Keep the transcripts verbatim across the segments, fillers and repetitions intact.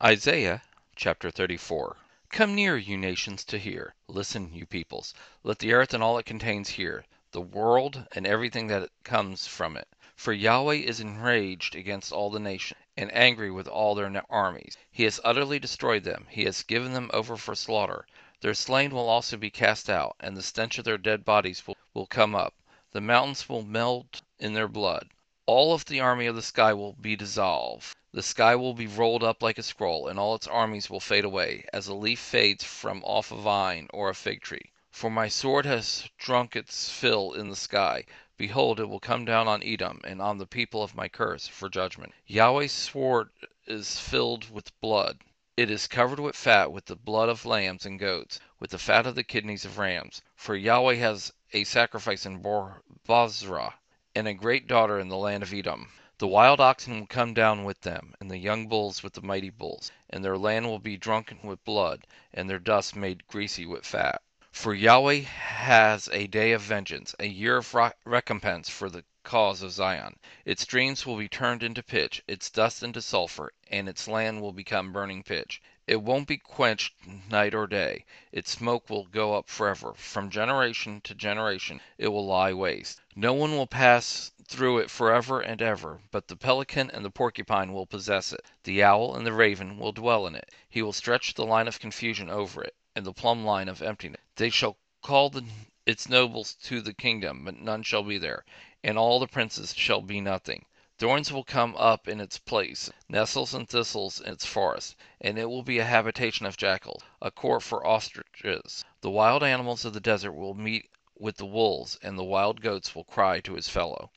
Isaiah chapter thirty-four. Come near, you nations, to hear. Listen, you peoples. Let the earth and all it contains hear, the world and everything that comes from it. For Yahweh is enraged against all the nations, and angry with all their armies. He has utterly destroyed them. He has given them over for slaughter. Their slain will also be cast out, and the stench of their dead bodies will, will come up. The mountains will melt in their blood. All of the army of the sky will be dissolved. The sky will be rolled up like a scroll, and all its armies will fade away, as a leaf fades from off a vine or a fig tree. For my sword has drunk its fill in the sky. Behold, it will come down on Edom, and on the people of my curse, for judgment. Yahweh's sword is filled with blood. It is covered with fat, with the blood of lambs and goats, with the fat of the kidneys of rams. For Yahweh has a sacrifice in Bozrah, and a great daughter in the land of Edom. The wild oxen will come down with them, and the young bulls with the mighty bulls, and their land will be drunken with blood, and their dust made greasy with fat. For Yahweh has a day of vengeance, a year of recompense for the cause of Zion. Its streams will be turned into pitch, its dust into sulfur, and its land will become burning pitch. It won't be quenched night or day. Its smoke will go up forever. From generation to generation it will lie waste. No one will pass through it forever and ever, but the pelican and the porcupine will possess it. The owl and the raven will dwell in it. He will stretch the line of confusion over it, and the plumb line of emptiness. They shall call the, its nobles to the kingdom, but none shall be there, and all the princes shall be nothing. Thorns will come up in its place, nettles and thistles in its forest, and it will be a habitation of jackals, a court for ostriches. The wild animals of the desert will meet with the wolves, and the wild goats will cry to his fellow.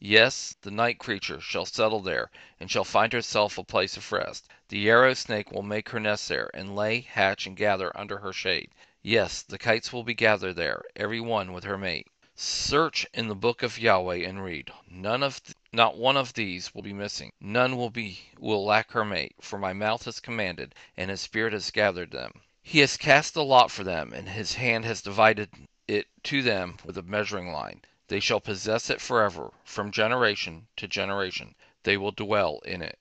Yes, the night creature shall settle there, and shall find herself a place of rest. The arrow snake will make her nest there, and lay, hatch, and gather under her shade. Yes, the kites will be gathered there, every one with her mate. Search in the book of Yahweh and read. None of the, not one of these will be missing. None will be will lack her mate, for my mouth has commanded, and his spirit has gathered them. He has cast the lot for them, and his hand has divided it to them with a measuring line. They shall possess it forever, from generation to generation. They will dwell in it.